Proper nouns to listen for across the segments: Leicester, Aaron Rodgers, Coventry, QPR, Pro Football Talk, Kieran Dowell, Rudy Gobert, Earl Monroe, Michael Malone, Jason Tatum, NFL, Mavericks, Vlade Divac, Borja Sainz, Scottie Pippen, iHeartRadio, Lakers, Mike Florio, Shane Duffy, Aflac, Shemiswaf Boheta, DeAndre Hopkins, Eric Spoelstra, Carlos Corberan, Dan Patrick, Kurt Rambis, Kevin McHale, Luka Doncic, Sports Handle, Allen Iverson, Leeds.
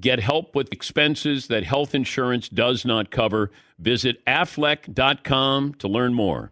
Get help with expenses that health insurance does not cover. Visit Aflac.com to learn more.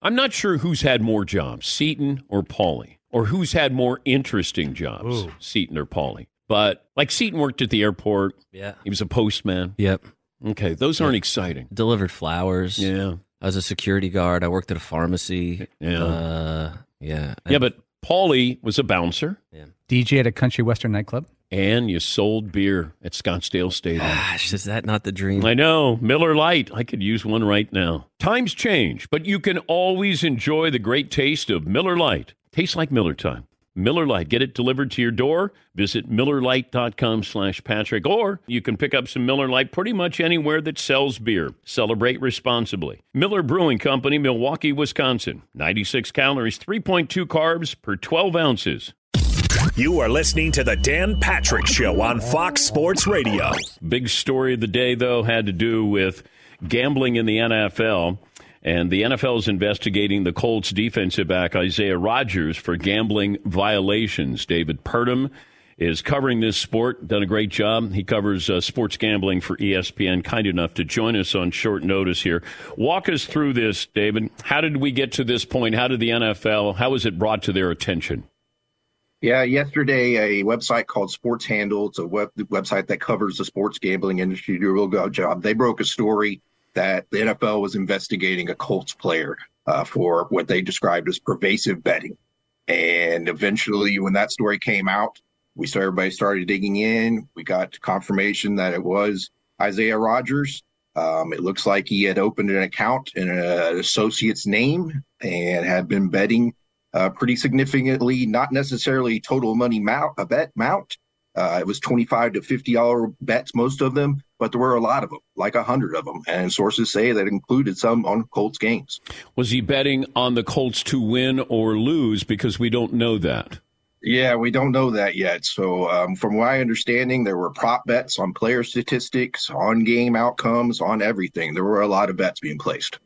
I'm not sure who's had more jobs, Seton or Pauly, or who's had more interesting jobs, ooh, Seton or Pauly. But, like, Seton worked at the airport. Yeah. He was a postman. Yep. Okay, those aren't exciting. Delivered flowers. Yeah. I was a security guard. I worked at a pharmacy. Yeah. Yeah, but Pauly was a bouncer. Yeah. DJ at a country western nightclub. And you sold beer at Scottsdale Stadium. Gosh, is that not the dream? I know. Miller Lite. I could use one right now. Times change, but you can always enjoy the great taste of Miller Lite. Tastes like Miller time. Miller Lite. Get it delivered to your door. Visit MillerLite.com/Patrick. Or you can pick up some Miller Lite pretty much anywhere that sells beer. Celebrate responsibly. Miller Brewing Company, Milwaukee, Wisconsin. 96 calories, 3.2 carbs per 12 ounces. You are listening to the Dan Patrick Show on Fox Sports Radio. Big story of the day, though, had to do with gambling in the NFL. And the NFL is investigating the Colts defensive back Isaiah Rodgers for gambling violations. David Purdom is covering this sport, done a great job. He covers sports gambling for ESPN, kind enough to join us on short notice here. Walk us through this, David. How did we get to this point? How did the NFL, how was it brought to their attention? Yeah, yesterday, a website called Sports Handle, it's a website that covers the sports gambling industry, do a real good job. They broke a story that the NFL was investigating a Colts player for what they described as pervasive betting. And eventually, when that story came out, everybody started digging in. We got confirmation that it was Isaiah Rodgers. It looks like he had opened an account in an associate's name and had been betting pretty significantly, not necessarily total money bet amount. It was $25 to $50 bets, most of them, but there were a lot of them, like 100 of them. And sources say that included some on Colts games. Was he betting on the Colts to win or lose? Because we don't know that. Yeah, we don't know that yet. So from my understanding, there were prop bets on player statistics, on game outcomes, on everything. There were a lot of bets being placed.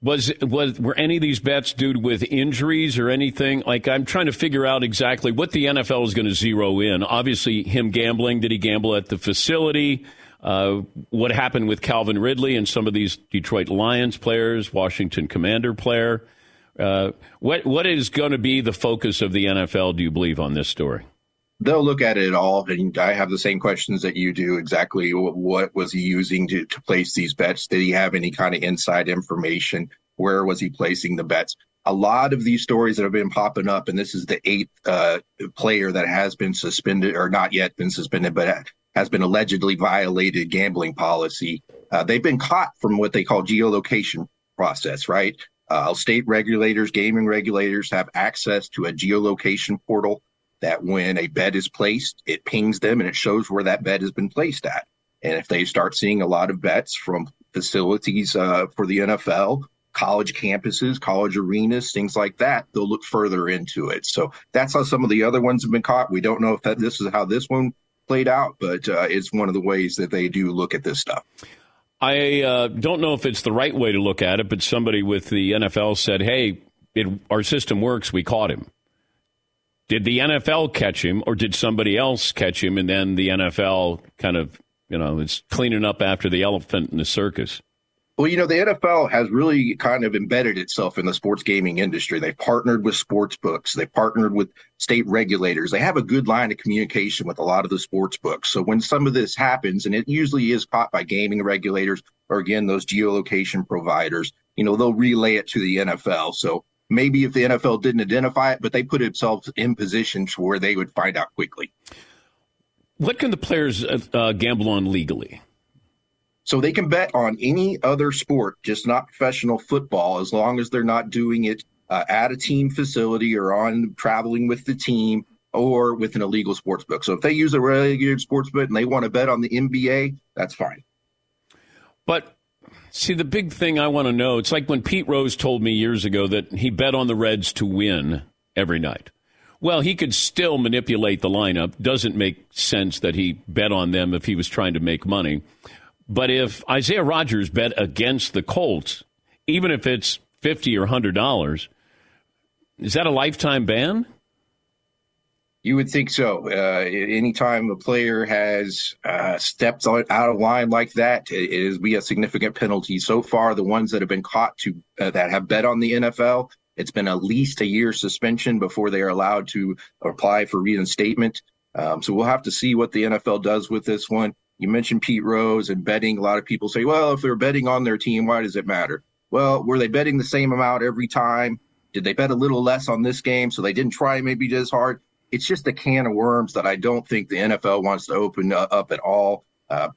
Were any of these bets due with injuries or anything? Like, I'm trying to figure out exactly what the NFL is going to zero in. Obviously, him gambling. Did he gamble at the facility? What happened with Calvin Ridley and some of these Detroit Lions players, Washington Commander player? What is going to be the focus of the NFL, do you believe, on this story? They'll look at it all, and I have the same questions that you do. Exactly what was he using to place these bets? Did he have any kind of inside information? Where was he placing the bets? A lot of these stories that have been popping up, and this is the eighth player that has been suspended, or not yet been suspended, but has been allegedly violated gambling policy. They've been caught from what they call geolocation process, right? State regulators, gaming regulators have access to a geolocation portal that when a bet is placed, it pings them and it shows where that bet has been placed at. And if they start seeing a lot of bets from facilities for the NFL, college campuses, college arenas, things like that, they'll look further into it. So that's how some of the other ones have been caught. We don't know if this is how this one played out, but it's one of the ways that they do look at this stuff. I don't know if it's the right way to look at it, but somebody with the NFL said, hey, our system works. We caught him. Did the NFL catch him, or did somebody else catch him? And then the NFL kind of, it's cleaning up after the elephant in the circus. Well, the NFL has really kind of embedded itself in the sports gaming industry. They've partnered with sports books. They've partnered with state regulators. They have a good line of communication with a lot of the sports books. So when some of this happens, and it usually is caught by gaming regulators or, again, those geolocation providers, they'll relay it to the NFL. So maybe if the NFL didn't identify it, but they put themselves in positions where they would find out quickly. What can the players gamble on legally? So they can bet on any other sport, just not professional football, as long as they're not doing it at a team facility or on traveling with the team or with an illegal sports book. So if they use a regulated sports book and they want to bet on the NBA, that's fine. But see, the big thing I want to know, it's like when Pete Rose told me years ago that he bet on the Reds to win every night. Well, he could still manipulate the lineup. Doesn't make sense that he bet on them if he was trying to make money. But if Isaiah Rodgers bet against the Colts, even if it's $50 or $100, is that a lifetime ban? You would think so. Anytime a player has stepped out of line like that, it is be a significant penalty. So far, the ones that have been caught to that have bet on the NFL, it's been at least a year suspension before they are allowed to apply for reinstatement. So we'll have to see what the NFL does with this one. You mentioned Pete Rose and betting. A lot of people say, well, if they're betting on their team, why does it matter? Well, were they betting the same amount every time? Did they bet a little less on this game so they didn't try maybe as hard? It's just a can of worms that I don't think the NFL wants to open up at all.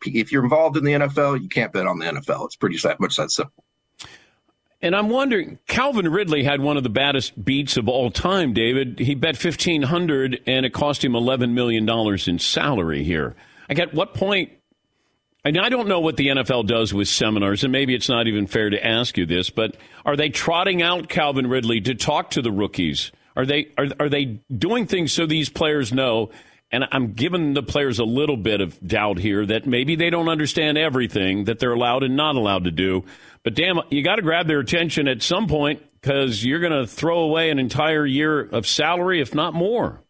If you're involved in the NFL, you can't bet on the NFL. It's pretty much that simple. And I'm wondering, Calvin Ridley had one of the baddest beats of all time, David. He bet $1,500 and it cost him $11 million in salary here. At what point, and I don't know what the NFL does with seminars, and maybe it's not even fair to ask you this, but are they trotting out Calvin Ridley to talk to the rookies? Are they doing things so these players know, and I'm giving the players a little bit of doubt here that maybe they don't understand everything that they're allowed and not allowed to do. But damn, you got to grab their attention at some point because you're going to throw away an entire year of salary, if not more.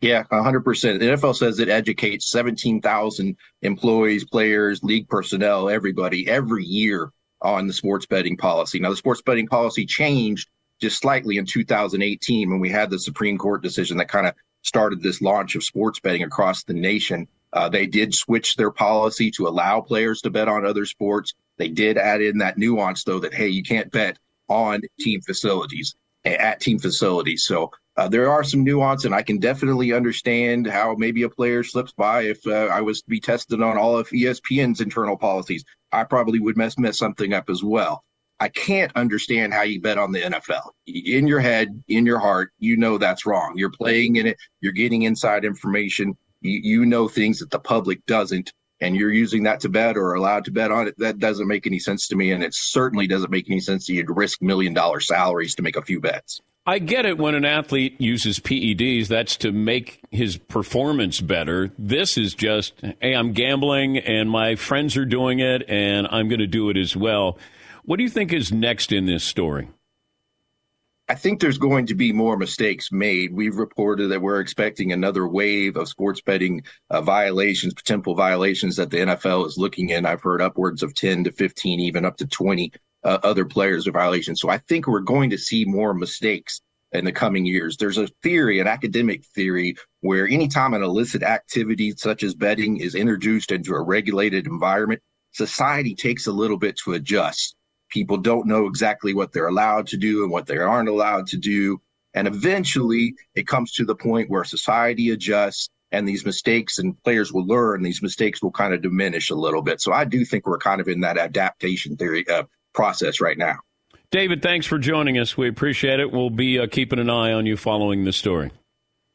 Yeah, 100%. The NFL says it educates 17,000 employees, players, league personnel, everybody, every year on the sports betting policy. Now, the sports betting policy changed just slightly in 2018 when we had the Supreme Court decision that kind of started this launch of sports betting across the nation. They did switch their policy to allow players to bet on other sports. They did add in that nuance, though, that, hey, you can't bet on team facilities, at team facilities. So there are some nuance, and I can definitely understand how maybe a player slips by. If I was to be tested on all of ESPN's internal policies, I probably would mess something up as well. I can't understand how you bet on the NFL. In your head, in your heart, you know that's wrong. You're playing in it. You're getting inside information. You know things that the public doesn't, and you're using that to bet or allowed to bet on it. That doesn't make any sense to me, and it certainly doesn't make any sense that you'd risk million-dollar salaries to make a few bets. I get it when an athlete uses PEDs. That's to make his performance better. This is just, hey, I'm gambling and my friends are doing it and I'm going to do it as well. What do you think is next in this story? I think there's going to be more mistakes made. We've reported that we're expecting another wave of sports betting violations, potential violations that the NFL is looking in. I've heard upwards of 10 to 15, even up to 20 other players of violations. So I think we're going to see more mistakes in the coming years. There's a theory, an academic theory, where anytime an illicit activity such as betting is introduced into a regulated environment, society takes a little bit to adjust. People don't know exactly what they're allowed to do and what they aren't allowed to do. And eventually it comes to the point where society adjusts and these mistakes, and players will learn, these mistakes will kind of diminish a little bit. So I do think we're kind of in that adaptation theory process right now. David, thanks for joining us. We appreciate it. We'll be keeping an eye on you following this story.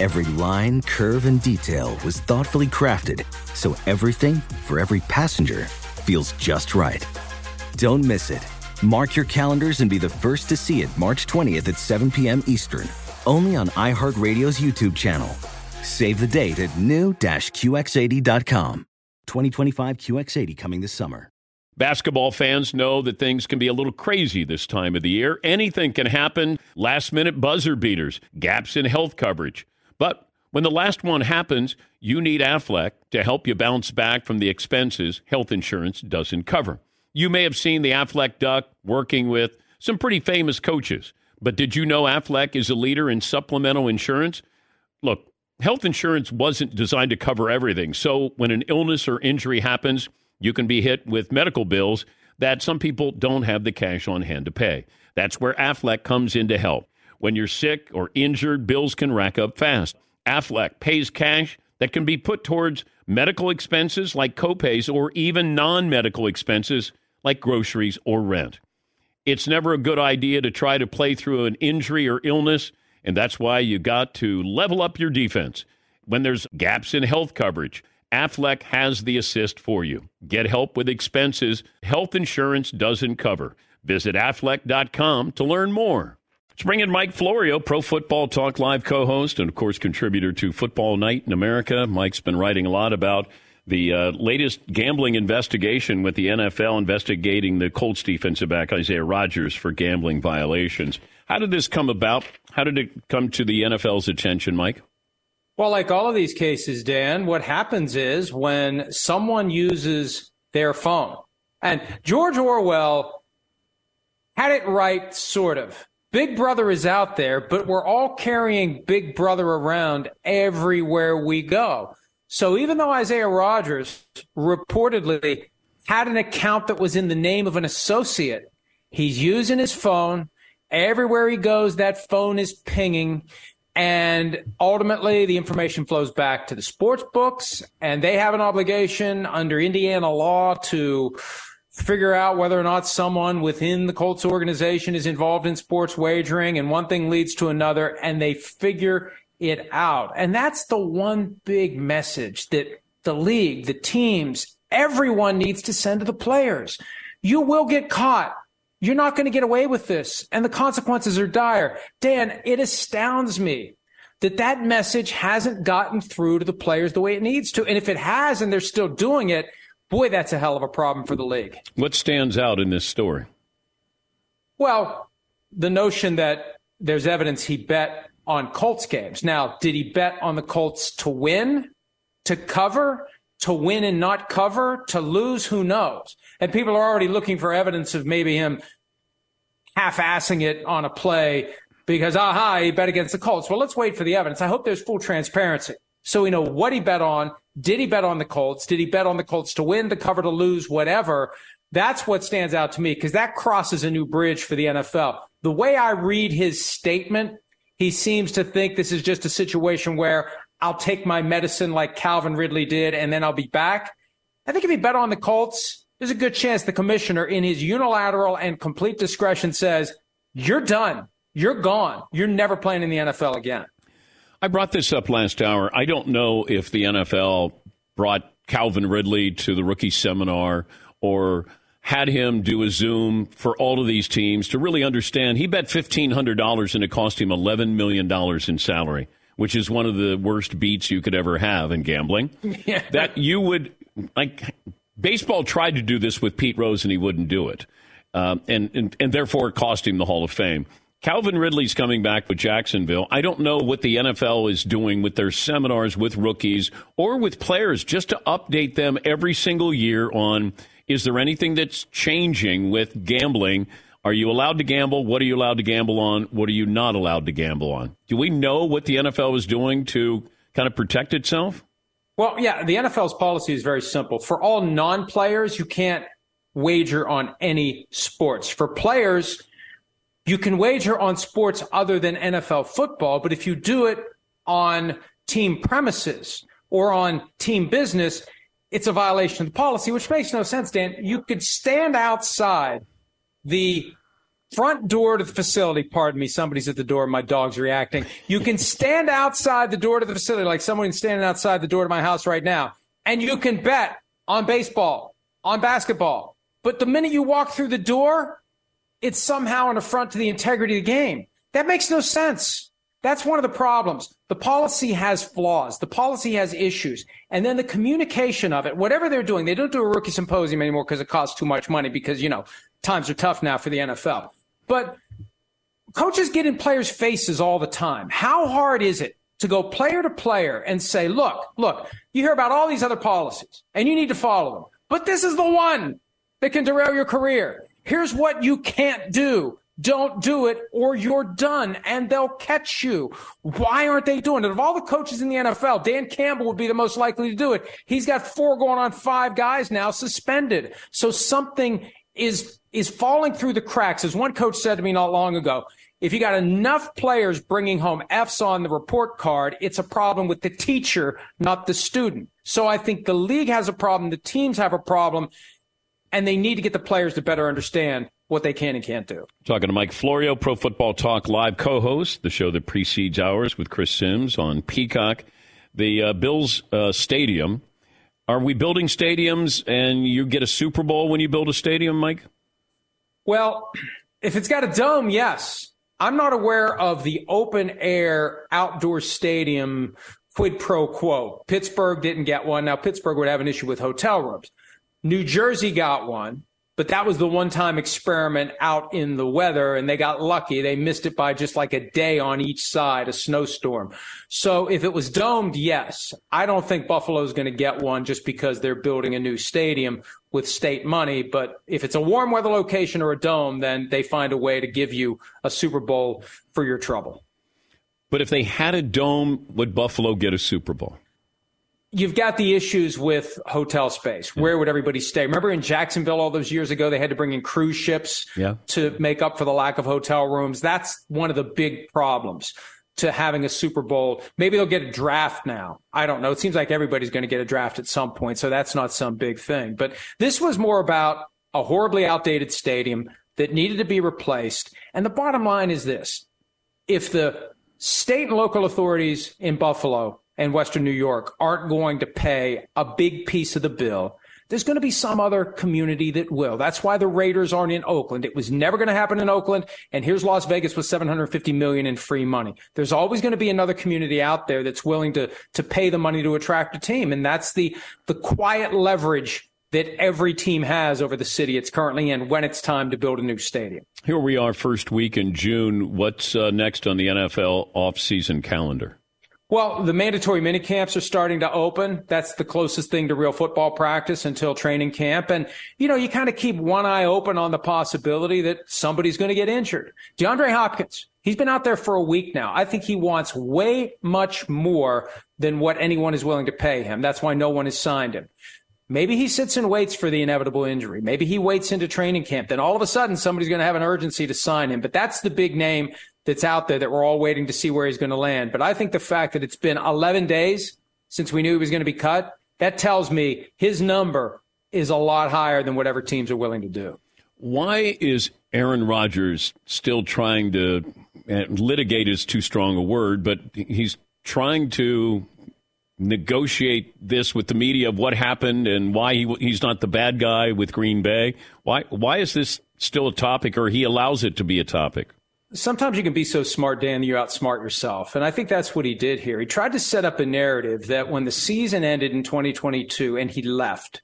Every line, curve, and detail was thoughtfully crafted so everything for every passenger feels just right. Don't miss it. Mark your calendars and be the first to see it March 20th at 7 p.m. Eastern, only on iHeartRadio's YouTube channel. Save the date at new-qx80.com. 2025 QX80 coming this summer. Basketball fans know that things can be a little crazy this time of the year. Anything can happen. Last-minute buzzer beaters, gaps in health coverage. But when the last one happens, you need Aflac to help you bounce back from the expenses health insurance doesn't cover. You may have seen the Aflac Duck working with some pretty famous coaches. But did you know Aflac is a leader in supplemental insurance? Look, health insurance wasn't designed to cover everything. So when an illness or injury happens, you can be hit with medical bills that some people don't have the cash on hand to pay. That's where Aflac comes in to help. When you're sick or injured, bills can rack up fast. Aflac pays cash that can be put towards medical expenses like copays or even non-medical expenses like groceries or rent. It's never a good idea to try to play through an injury or illness. And that's why you got to level up your defense. When there's gaps in health coverage, Aflac has the assist for you. Get help with expenses health insurance doesn't cover. Visit Aflac.com to learn more. Let's bring in Mike Florio, Pro Football Talk Live co-host and, of course, contributor to Football Night in America. Mike's been writing a lot about the latest gambling investigation with the NFL investigating the Colts defensive back Isaiah Rodgers for gambling violations. How did this come about? How did it come to the NFL's attention, Mike? Well, like all of these cases, Dan, what happens is when someone uses their phone, and George Orwell had it right, sort of. Big Brother is out there, but we're all carrying Big Brother around everywhere we go. So even though Isaiah Rodgers reportedly had an account that was in the name of an associate, he's using his phone. Everywhere he goes, that phone is pinging, and ultimately the information flows back to the sports books, and they have an obligation under Indiana law to figure out whether or not someone within the Colts organization is involved in sports wagering, and one thing leads to another, and they figure it out. And that's the one big message that the league, the teams, everyone needs to send to the players. You will get caught. You're not going to get away with this, and the consequences are dire. Dan, it astounds me that that message hasn't gotten through to the players the way it needs to. And if it has and they're still doing it, boy, that's a hell of a problem for the league. What stands out in this story? Well, the notion that there's evidence he bet on Colts games. Now, did he bet on the Colts to win, to cover, to win and not cover, to lose? Who knows? And people are already looking for evidence of maybe him half-assing it on a play because, aha, he bet against the Colts. Well, let's wait for the evidence. I hope there's full transparency so we know what he bet on. Did he bet on the Colts? Did he bet on the Colts to win, to cover, to lose, whatever? That's what stands out to me because that crosses a new bridge for the NFL. The way I read his statement, he seems to think this is just a situation where I'll take my medicine like Calvin Ridley did, and then I'll be back. I think if he bet on the Colts, there's a good chance the commissioner, in his unilateral and complete discretion, says, you're done. You're gone. You're never playing in the NFL again. I brought this up last hour. I don't know if the NFL brought Calvin Ridley to the rookie seminar or had him do a Zoom for all of these teams to really understand. He bet $1,500 and it cost him $11 million in salary, which is one of the worst beats you could ever have in gambling. Yeah. That you would, like, baseball tried to do this with Pete Rose and he wouldn't do it. And therefore it cost him the Hall of Fame. Calvin Ridley's coming back with Jacksonville. I don't know what the NFL is doing with their seminars with rookies or with players just to update them every single year on, is there anything that's changing with gambling? Are you allowed to gamble? What are you allowed to gamble on? What are you not allowed to gamble on? Do we know what the NFL is doing to kind of protect itself? Well, yeah, the NFL's policy is very simple. For all non-players, you can't wager on any sports. For players, you can wager on sports other than NFL football, but if you do it on team premises or on team business, it's a violation of the policy, which makes no sense, Dan. You could stand outside the front door to the facility. Pardon me, somebody's at the door. My dog's reacting. You can stand outside the door to the facility, like someone standing outside the door to my house right now, and you can bet on baseball, on basketball. But the minute you walk through the door, it's somehow an affront to the integrity of the game. That makes no sense. That's one of the problems. The policy has flaws. The policy has issues. And then the communication of it, whatever they're doing, they don't do a rookie symposium anymore because it costs too much money because, you know, times are tough now for the NFL. But coaches get in players' faces all the time. How hard is it to go player to player and say, look, you hear about all these other policies and you need to follow them, but this is the one that can derail your career. Here's what you can't do. Don't do it or you're done, and they'll catch you. Why aren't they doing it? Of all the coaches in the NFL, Dan Campbell would be the most likely to do it. He's got 4 going on 5 guys now suspended. So something is falling through the cracks. As one coach said to me not long ago, if you got enough players bringing home F's on the report card, it's a problem with the teacher, not the student. So I think the league has a problem, the teams have a problem, and they need to get the players to better understand what they can and can't do. Talking to Mike Florio, Pro Football Talk Live co-host, the show that precedes ours with Chris Sims on Peacock. The Bills stadium. Are we building stadiums and you get a Super Bowl when you build a stadium, Mike? Well, if it's got a dome, yes. I'm not aware of the open-air outdoor stadium quid pro quo. Pittsburgh didn't get one. Now, Pittsburgh would have an issue with hotel rooms. New Jersey got one, but that was the one-time experiment out in the weather, and they got lucky. They missed it by just like a day on each side, a snowstorm. So if it was domed, yes. I don't think Buffalo's going to get one just because they're building a new stadium with state money. But if it's a warm weather location or a dome, then they find a way to give you a Super Bowl for your trouble. But if they had a dome, would Buffalo get a Super Bowl? You've got the issues with hotel space. Where would everybody stay? Remember in Jacksonville all those years ago, they had to bring in cruise ships to make up for the lack of hotel rooms. That's one of the big problems to having a Super Bowl. Maybe they'll get a draft now. I don't know. It seems like everybody's going to get a draft at some point, so that's not some big thing. But this was more about a horribly outdated stadium that needed to be replaced. And the bottom line is this. If the state and local authorities in Buffalo and Western New York aren't going to pay a big piece of the bill, there's going to be some other community that will. That's why the Raiders aren't in Oakland. It was never going to happen in Oakland, and here's Las Vegas with $750 million in free money. There's always going to be another community out there that's willing to pay the money to attract a team, and that's the quiet leverage that every team has over the city it's currently in when it's time to build a new stadium. Here we are, first week in June. What's next on the NFL offseason calendar? Well, the mandatory mini camps are starting to open. That's the closest thing to real football practice until training camp. And, you know, you kind of keep one eye open on the possibility that somebody's going to get injured. DeAndre Hopkins, he's been out there for a week now. I think he wants way much more than what anyone is willing to pay him. That's why no one has signed him. Maybe he sits and waits for the inevitable injury. Maybe he waits into training camp. Then all of a sudden, somebody's going to have an urgency to sign him. But that's the big name that's out there that we're all waiting to see where he's going to land. But I think the fact that it's been 11 days since we knew he was going to be cut, that tells me his number is a lot higher than whatever teams are willing to do. Why is Aaron Rodgers still trying to litigate is too strong a word, but he's trying to negotiate this with the media of what happened and why he's not the bad guy with Green Bay? Why is this still a topic, or he allows it to be a topic? Sometimes you can be so smart, Dan, that you outsmart yourself. And I think that's what he did here. He tried to set up a narrative that when the season ended in 2022 and he left,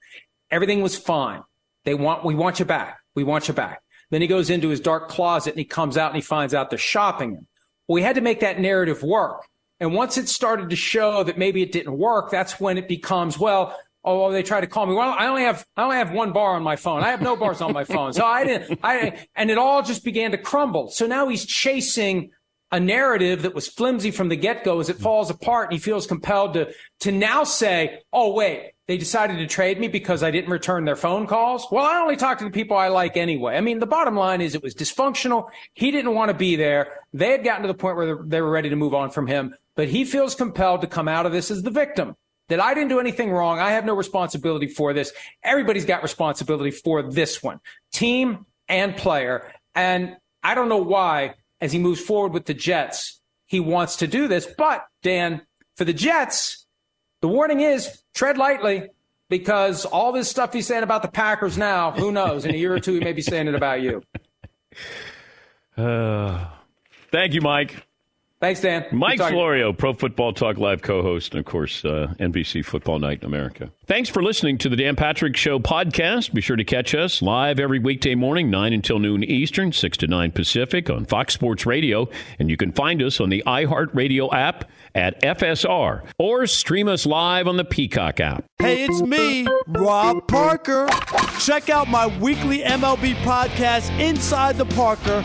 everything was fine. We want you back. Then he goes into his dark closet and he comes out and he finds out they're shopping him. Well, we had to make that narrative work. And once it started to show that maybe it didn't work, that's when it becomes, well, oh, they try to call me. Well, I only have one bar on my phone. I have no bars on my phone. So and it all just began to crumble. So now he's chasing a narrative that was flimsy from the get-go as it falls apart, and he feels compelled to now say, oh, wait, they decided to trade me because I didn't return their phone calls? Well, I only talk to the people I like anyway. I mean, the bottom line is it was dysfunctional. He didn't want to be there. They had gotten to the point where they were ready to move on from him, but he feels compelled to come out of this as the victim. That I didn't do anything wrong. I have no responsibility for this. Everybody's got responsibility for this one, team and player. And I don't know why, as he moves forward with the Jets, he wants to do this. But, Dan, for the Jets, the warning is tread lightly, because all this stuff he's saying about the Packers now, who knows? In a year or two, he may be saying it about you. Thank you, Mike. Thanks, Dan. Mike Florio, Pro Football Talk Live co-host, and, of course, NBC Football Night in America. Thanks for listening to the Dan Patrick Show podcast. Be sure to catch us live every weekday morning, 9 until noon Eastern, 6 to 9 Pacific on Fox Sports Radio. And you can find us on the iHeartRadio app at FSR, or stream us live on the Peacock app. Hey, it's me, Rob Parker. Check out my weekly MLB podcast, Inside the Parker,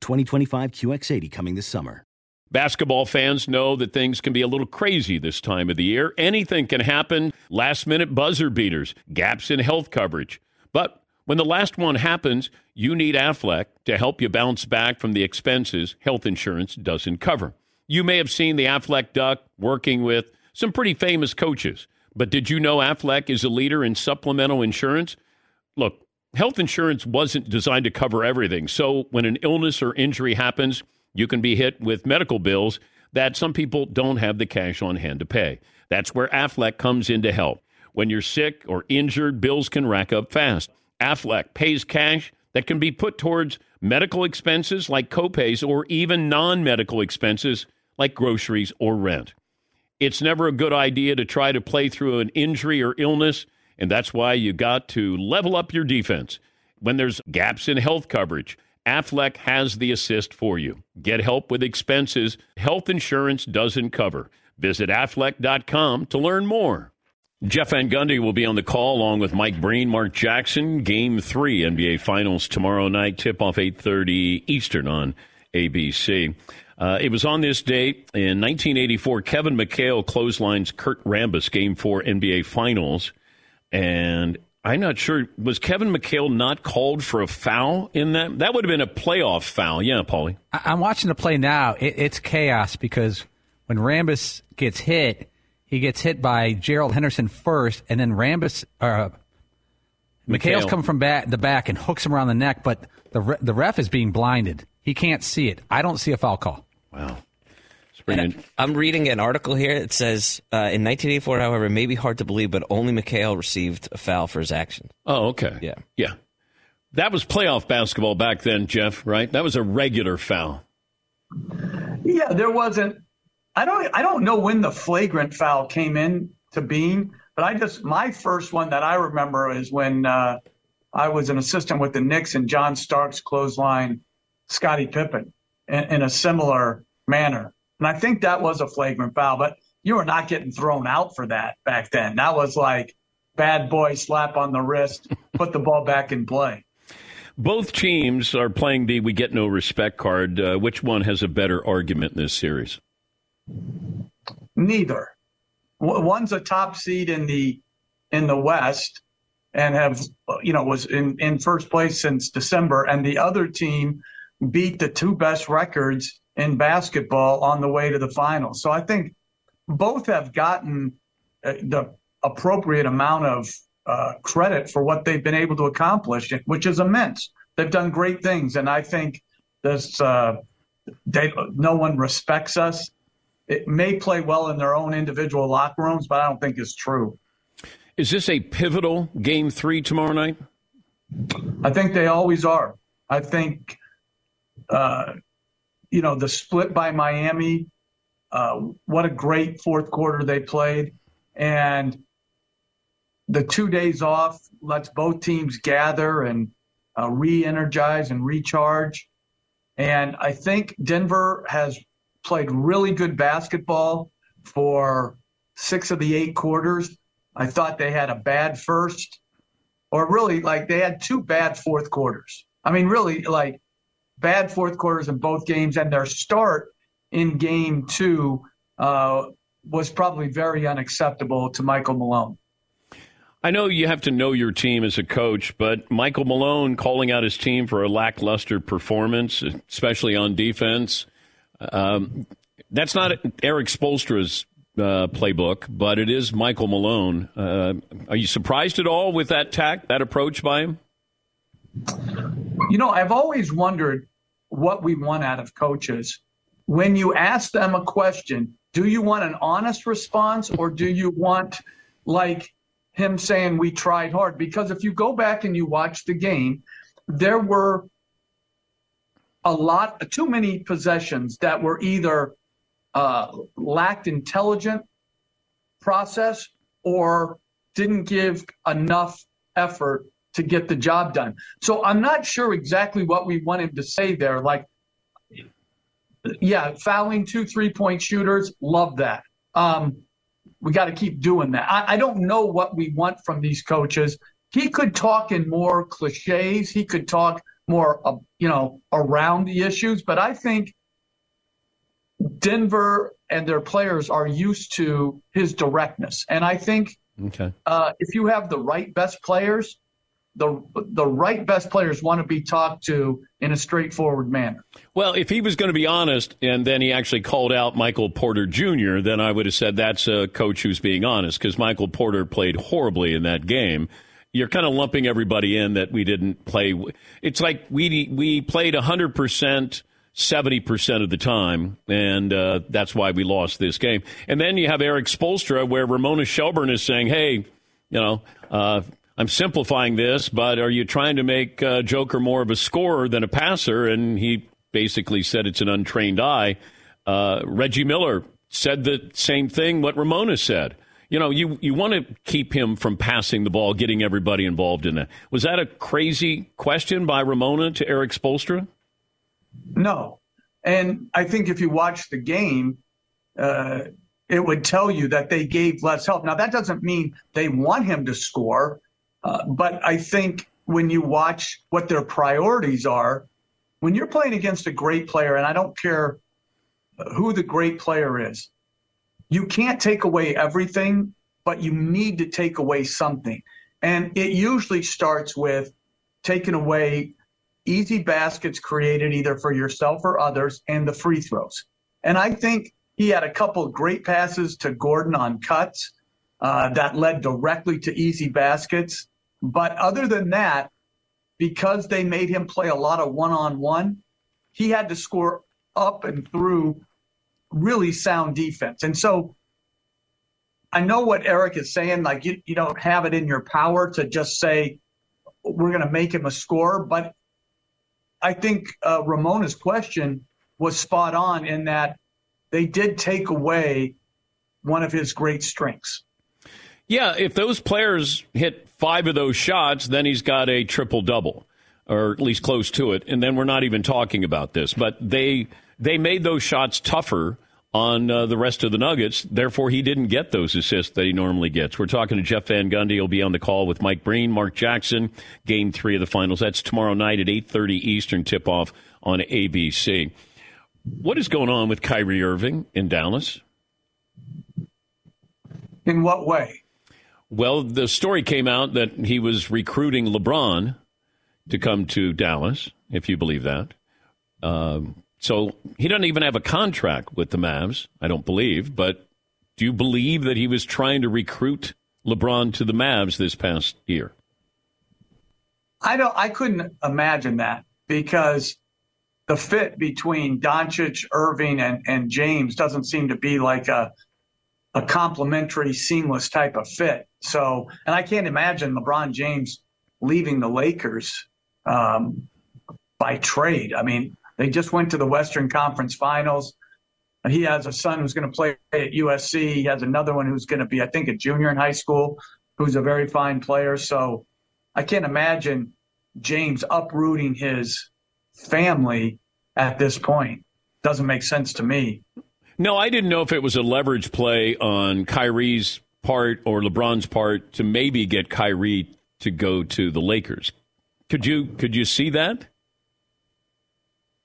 2025 QX80 coming this summer. Basketball fans know that things can be a little crazy this time of the year. Anything can happen. Last-minute buzzer beaters, gaps in health coverage. But when the last one happens, you need Aflac to help you bounce back from the expenses health insurance doesn't cover. You may have seen the Aflac Duck working with some pretty famous coaches. But did you know Aflac is a leader in supplemental insurance? Look, health insurance wasn't designed to cover everything. So when an illness or injury happens, you can be hit with medical bills that some people don't have the cash on hand to pay. That's where Aflac comes in to help. When you're sick or injured, bills can rack up fast. Aflac pays cash that can be put towards medical expenses like copays or even non-medical expenses like groceries or rent. It's never a good idea to try to play through an injury or illness, and that's why you got to level up your defense. When there's gaps in health coverage, Aflac has the assist for you. Get help with expenses health insurance doesn't cover. Visit Aflac.com to learn more. Jeff Van Gundy will be on the call along with Mike Breen, Mark Jackson. Game 3 NBA Finals tomorrow night. Tip-off 8:30 Eastern on ABC. It was on this date in 1984, Kevin McHale clotheslines Kurt Rambis, Game 4 NBA Finals. And I'm not sure, was Kevin McHale not called for a foul in that? That would have been a playoff foul. Yeah, Paulie. I'm watching the play now. It's chaos because when Rambis gets hit, he gets hit by Gerald Henderson first, and then McHale's coming from the back and hooks him around the neck, but the ref is being blinded. He can't see it. I don't see a foul call. Wow. I'm reading an article here. It says, in 1984, however, it may be hard to believe, but only McHale received a foul for his action. Oh, okay. Yeah. Yeah. That was playoff basketball back then, Jeff, right? That was a regular foul. Yeah, there wasn't. I don't know when the flagrant foul came in to being, but my first one that I remember is when I was an assistant with the Knicks and John Starks clotheslined Scottie Pippen in a similar manner. And I think that was a flagrant foul, but you were not getting thrown out for that back then. That was like bad boy slap on the wrist, put the ball back in play. Both teams are playing the we get no respect card. Which one has a better argument in this series? Neither. One's a top seed in the West and was in first place since December, and the other team beat the two best records in basketball on the way to the finals. So I think both have gotten the appropriate amount of credit for what they've been able to accomplish, which is immense. They've done great things. And I think this, no one respects us. It may play well in their own individual locker rooms, but I don't think it's true. Is this a pivotal game 3 tomorrow night? I think they always are. I think, the split by Miami, what a great fourth quarter they played. And the 2 days off lets both teams gather and re-energize and recharge. And I think Denver has played really good basketball for 6 of the 8 quarters. I thought they had a bad first, or really like they had 2 bad fourth quarters. I mean, really like bad fourth quarters in both games, and their start in game 2 was probably very unacceptable to Michael Malone. I know you have to know your team as a coach, but Michael Malone calling out his team for a lackluster performance, especially on defense, that's not Eric Spoelstra's playbook, but it is Michael Malone. Are you surprised at all with that approach by him? I've always wondered what we want out of coaches. When you ask them a question, do you want an honest response, or do you want like him saying we tried hard? Because if you go back and you watch the game, there were too many possessions that were either lacked intelligent process or didn't give enough effort to get the job done. So I'm not sure exactly what we want him to say there. Like, yeah, fouling 2 3-point shooters, love that. We got to keep doing that. I don't know what we want from these coaches. he could talk in more cliches. He could talk more, around the issues. But I think Denver and their players are used to his directness. And I think if you have the right best players, the right best players want to be talked to in a straightforward manner. Well, if he was going to be honest and then he actually called out Michael Porter Jr., then I would have said that's a coach who's being honest, because Michael Porter played horribly in that game. You're kind of lumping everybody in that we didn't play. It's like we played 100%, 70% of the time, and that's why we lost this game. And then you have Eric Spoelstra, where Ramona Shelburne is saying, hey, I'm simplifying this, but are you trying to make Joker more of a scorer than a passer? And he basically said it's an untrained eye. Reggie Miller said the same thing what Ramona said. You want to keep him from passing the ball, getting everybody involved in that. Was that a crazy question by Ramona to Eric Spoelstra? No. And I think if you watch the game, it would tell you that they gave less help. Now, that doesn't mean they want him to score, but I think when you watch what their priorities are, when you're playing against a great player, and I don't care who the great player is, you can't take away everything, but you need to take away something. And it usually starts with taking away easy baskets created either for yourself or others and the free throws. And I think he had a couple of great passes to Gordon on cuts that led directly to easy baskets. But other than that, because they made him play a lot of one-on-one, he had to score up and through really sound defense. And so I know what Eric is saying, like you don't have it in your power to just say, we're going to make him a scorer. But I think Ramona's question was spot on in that they did take away one of his great strengths. Yeah, if those players hit 5 of those shots, then he's got a triple-double, or at least close to it, and then we're not even talking about this. But they made those shots tougher on the rest of the Nuggets, therefore he didn't get those assists that he normally gets. We're talking to Jeff Van Gundy. He'll be on the call with Mike Breen, Mark Jackson, Game 3 of the Finals. That's tomorrow night at 8:30 Eastern, tip-off on ABC. What is going on with Kyrie Irving in Dallas? In what way? Well, the story came out that he was recruiting LeBron to come to Dallas, if you believe that. So he doesn't even have a contract with the Mavs, I don't believe. But do you believe that he was trying to recruit LeBron to the Mavs this past year? I couldn't imagine that, because the fit between Doncic, Irving, and James doesn't seem to be like a complementary, seamless type of fit. So, and I can't imagine LeBron James leaving the Lakers by trade. I mean, they just went to the Western Conference Finals. He has a son who's going to play at USC. He has another one who's going to be, I think, a junior in high school, who's a very fine player. So I can't imagine James uprooting his family at this point. Doesn't make sense to me. No, I didn't know if it was a leverage play on Kyrie's part or LeBron's part to maybe get Kyrie to go to the Lakers. Could you see that?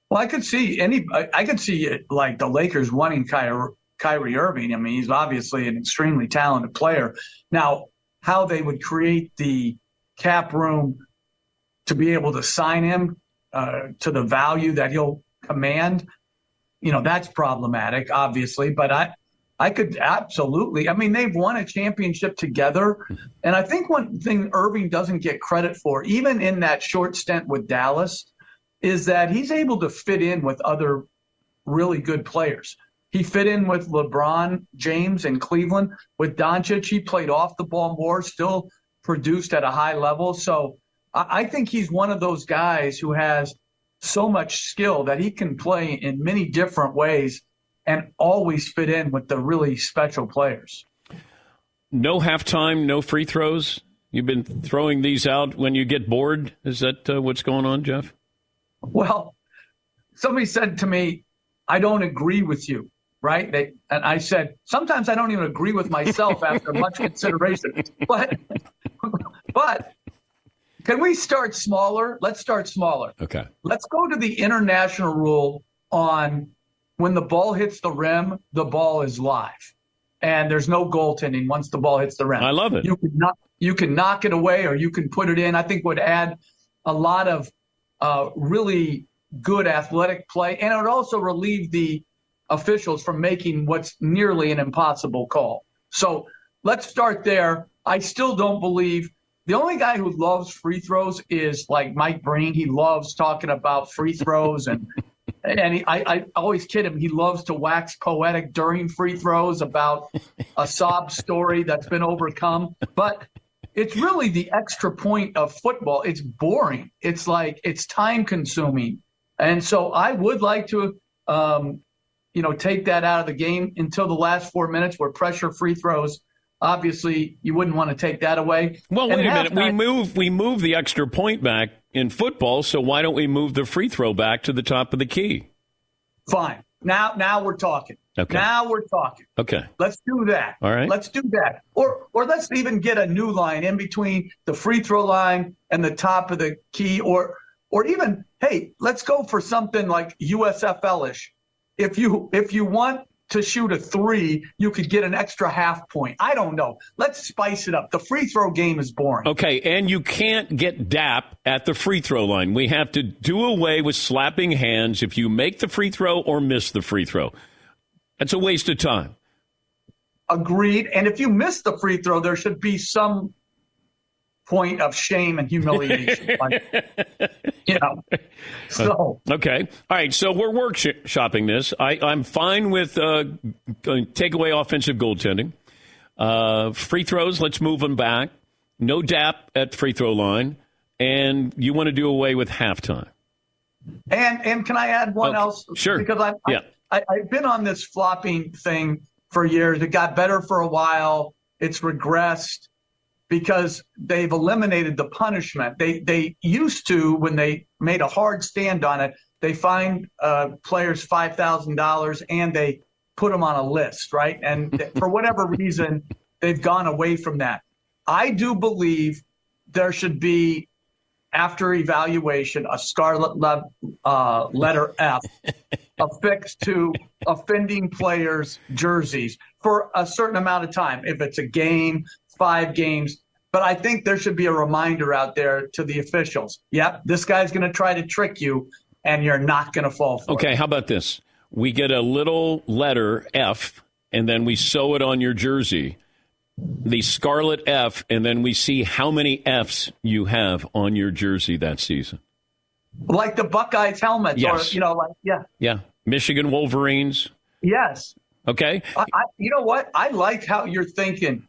Well, I could see it like the Lakers wanting Kyrie Irving. I mean, he's obviously an extremely talented player. Now, how they would create the cap room to be able to sign him to the value that he'll command, that's problematic, obviously. But I could absolutely. I mean, they've won a championship together. And I think one thing Irving doesn't get credit for, even in that short stint with Dallas, is that he's able to fit in with other really good players. He fit in with LeBron James in Cleveland. With Doncic, he played off the ball more, still produced at a high level. So I think he's one of those guys who has so much skill that he can play in many different ways and always fit in with the really special players. No halftime, no free throws. You've been throwing these out when you get bored. Is that what's going on, Jeff? Well, somebody said to me, I don't agree with you, right? And I said, sometimes I don't even agree with myself after much consideration. But Can we start smaller? Let's start smaller. Okay. Let's go to the international rule on when the ball hits the rim, the ball is live. And there's no goaltending once the ball hits the rim. I love it. You can knock it away or you can put it in. I think would add a lot of really good athletic play. And it would also relieve the officials from making what's nearly an impossible call. So let's start there. I still don't believe the only guy who loves free throws is like Mike Breen. He loves talking about free throws and I always kid him. He loves to wax poetic during free throws about a sob story that's been overcome. But it's really the extra point of football. It's boring. It's like it's time consuming. And so I would like to, take that out of the game until the last 4 minutes where pressure free throws. Obviously, you wouldn't want to take that away. Well, wait a minute. We move the extra point back in football, so why don't we move the free throw back to the top of the key? Fine. Now we're talking. Okay. Now we're talking. Okay. Let's do that. All right. Let's do that. Or let's even get a new line in between the free throw line and the top of the key. Or even, hey, let's go for something like USFL-ish. If you want to shoot a three, you could get an extra half point. I don't know. Let's spice it up. The free throw game is boring. Okay, and you can't get dap at the free throw line. We have to do away with slapping hands if you make the free throw or miss the free throw. That's a waste of time. Agreed. And if you miss the free throw, there should be some point of shame and humiliation. So. Okay. All right. So we're workshopping this. I'm fine with take away offensive goaltending. Free throws, let's move them back. No dap at free throw line. And you want to do away with halftime. And can I add one else? Sure. Because I've been on this flopping thing for years. It got better for a while. It's regressed. Because they've eliminated the punishment. They used to, when they made a hard stand on it, they fined players $5,000 and they put them on a list, right? And for whatever reason, they've gone away from that. I do believe there should be, after evaluation, a scarlet letter F affixed to offending players' jerseys for a certain amount of time. If it's a game, 5 games, but I think there should be a reminder out there to the officials. Yep, this guy's going to try to trick you, and you're not going to fall for it. Okay, how about this? We get a little letter F, and then we sew it on your jersey, the scarlet F, and then we see how many Fs you have on your jersey that season. Like the Buckeyes helmets. Yes. Yeah. Michigan Wolverines. Yes. Okay. I, you know what? I like how you're thinking.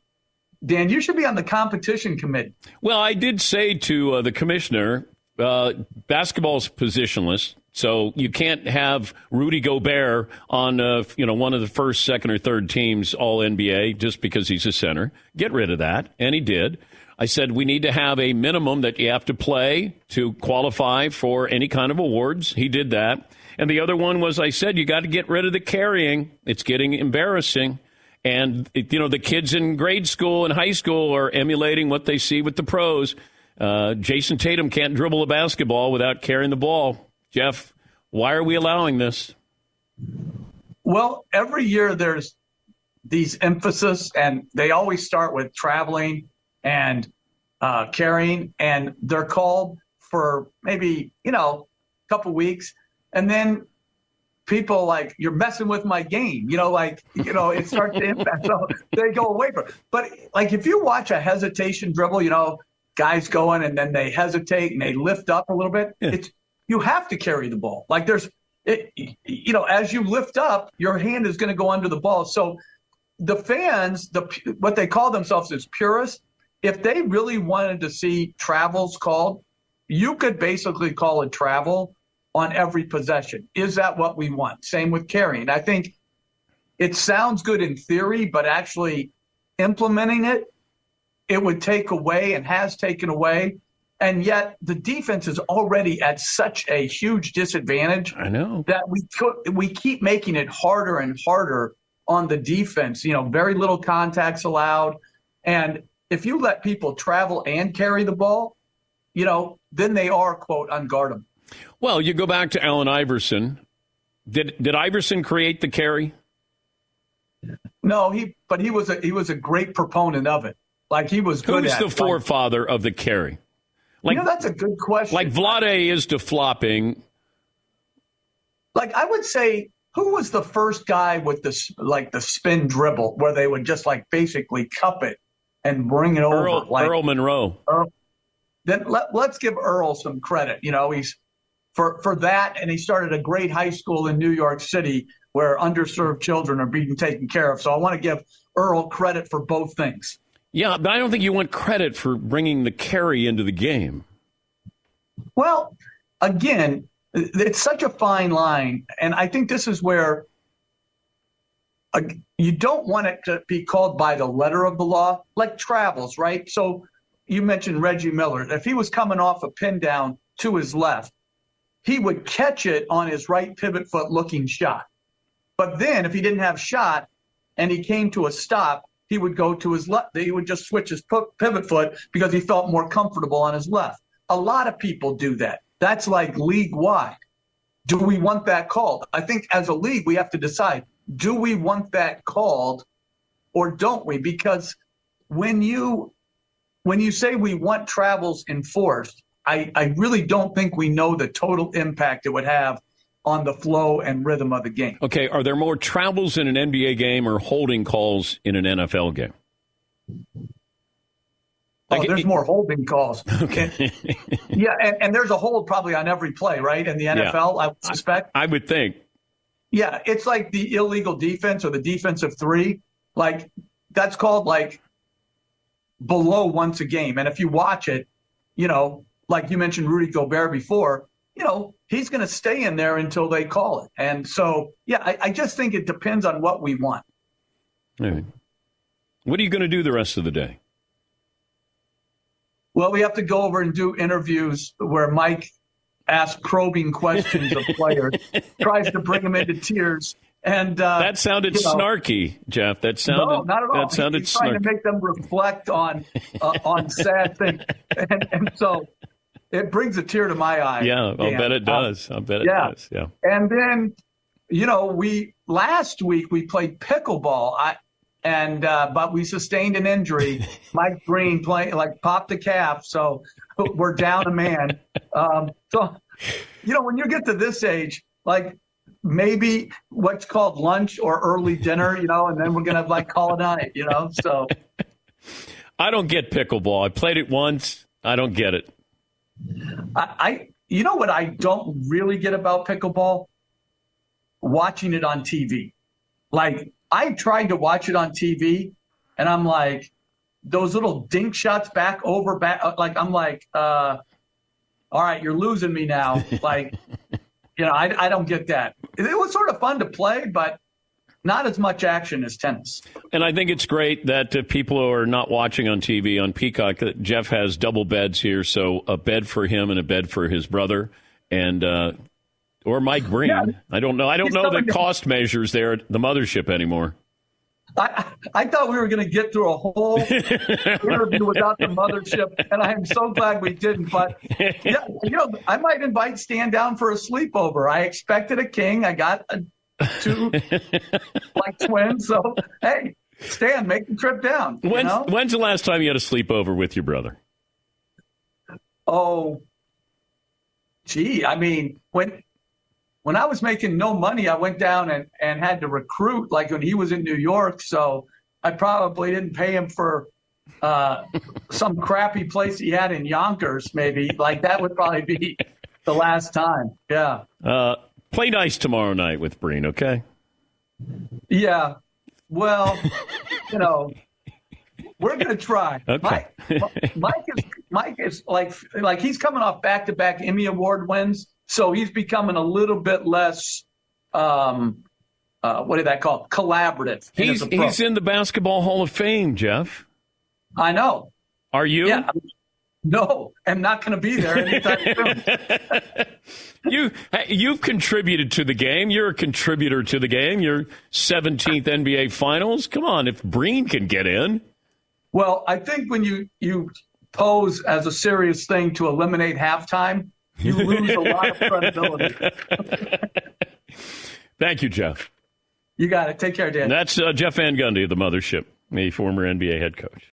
Dan, you should be on the competition committee. Well, I did say to the commissioner, basketball's positionless, so you can't have Rudy Gobert on one of the first, second, or third teams all NBA just because he's a center. Get rid of that, and he did. I said we need to have a minimum that you have to play to qualify for any kind of awards. He did that. And the other one was I said you got to get rid of the carrying. It's getting embarrassing. And, the kids in grade school and high school are emulating what they see with the pros. Jason Tatum can't dribble a basketball without carrying the ball. Jeff, why are we allowing this? Well, every year there's these emphasis, and they always start with traveling and carrying, and they're called for maybe, a couple weeks, and then people you're messing with my game, it starts to impact. So they go away from it. But if you watch a hesitation dribble, guys going and then they hesitate and they lift up a little bit. Yeah. You have to carry the ball. As you lift up, your hand is going to go under the ball. So the fans, what they call themselves is purists. If they really wanted to see travels called, you could basically call it travel on every possession. Is that what we want? Same with carrying. I think it sounds good in theory, but actually implementing it would take away and has taken away. And yet the defense is already at such a huge disadvantage. I know that we keep making it harder and harder on the defense. Very little contacts allowed. And if you let people travel and carry the ball, you know, then they are, quote, unguardable. Well, you go back to Allen Iverson. Did Iverson create the carry? No, he was a great proponent of it. Like, he was good. Who's at the forefather of the carry? Like, you know, that's a good question. Like Vlade is to flopping. Like, I would say, who was the first guy with this, like, the spin dribble where they would just, like, basically cup it and bring it over? Like, Earl Monroe. Then let's give Earl some credit. You know, he's for that, and he started a great high school in New York City where underserved children are being taken care of. So I want to give Earl credit for both things. Yeah, but I don't think you want credit for bringing the carry into the game. Well, again, it's such a fine line, and I think this is where you don't want it to be called by the letter of the law, like travels, right? So you mentioned Reggie Miller. If he was coming off a pin down to his left, he would catch it on his right pivot foot looking shot. But then if he didn't have shot and he came to a stop, he would go to his left. He would just switch his pivot foot because he felt more comfortable on his left. A lot of people do that. That's like league-wide. Do we want that called? I think as a league, we have to decide, do we want that called or don't we? Because when you say we want travels enforced, I really don't think we know the total impact it would have on the flow and rhythm of the game. Okay, are there more travels in an NBA game or holding calls in an NFL game? Oh, like, there's more holding calls. Okay. And there's a hold probably on every play, right, in the NFL, I would suspect. I would think. Yeah, it's like the illegal defense or the defensive three. Like, that's called, like, below once a game. And if you watch it, you know, like you mentioned Rudy Gobert before, you know, he's going to stay in there until they call it. And so, yeah, I just think it depends on what we want. All right. What are you going to do the rest of the day? Well, we have to go over and do interviews where Mike asks probing questions of players, tries to bring them into tears. And that sounded snarky, Jeff. That sounded no, not at all. That sounded he's trying snarky. To make them reflect on sad things. And so it brings a tear to my eye. Yeah, Dan. I'll bet it does. Does. Yeah. And then, you know, last week we played pickleball. But we sustained an injury. Mike Breen popped the calf, so we're down a man. So, you know, when you get to this age, like maybe what's called lunch or early dinner, you know, and then we're gonna call it on it, you know. So I don't get pickleball. I played it once. I don't get it. You know what I don't really get about pickleball? Watching it on TV. Like, I tried to watch it on TV, and I'm like, those little dink shots back, like, I'm like, all right, you're losing me now. Like, you know, I don't get that. It was sort of fun to play, but not as much action as tennis. And I think it's great that if people are not watching on TV on Peacock, that Jeff has double beds here, so a bed for him and a bed for his brother and or Mike Breen. Yeah. I don't know the cost measures there at the mothership anymore. I thought we were going to get through a whole interview without the mothership, and I am so glad we didn't. But, yeah, you know, I might invite Stan down for a sleepover. I expected a king. I got a two like twins. So, hey, Stan, make the trip down. When's the last time you had a sleepover with your brother? Oh, gee. I mean, when I was making no money, I went down and had to recruit, like when he was in New York. So I probably didn't pay him for some crappy place he had in Yonkers, maybe. Like, that would probably be the last time. Yeah. Play nice tomorrow night with Breen, okay? Yeah. Well, you know, we're gonna try. Okay. Mike is like he's coming off back-to-back Emmy Award wins, so he's becoming a little bit less collaborative. He's in the Basketball Hall of Fame, Jeff. I know. Are you? Yeah. No, I'm not going to be there anytime soon. You've contributed to the game. You're a contributor to the game. You're 17th NBA Finals. Come on, if Breen can get in. Well, I think when you pose as a serious thing to eliminate halftime, you lose a lot of credibility. Thank you, Jeff. You got it. Take care, Dan. And that's Jeff Van Gundy of the Mothership, the former NBA head coach.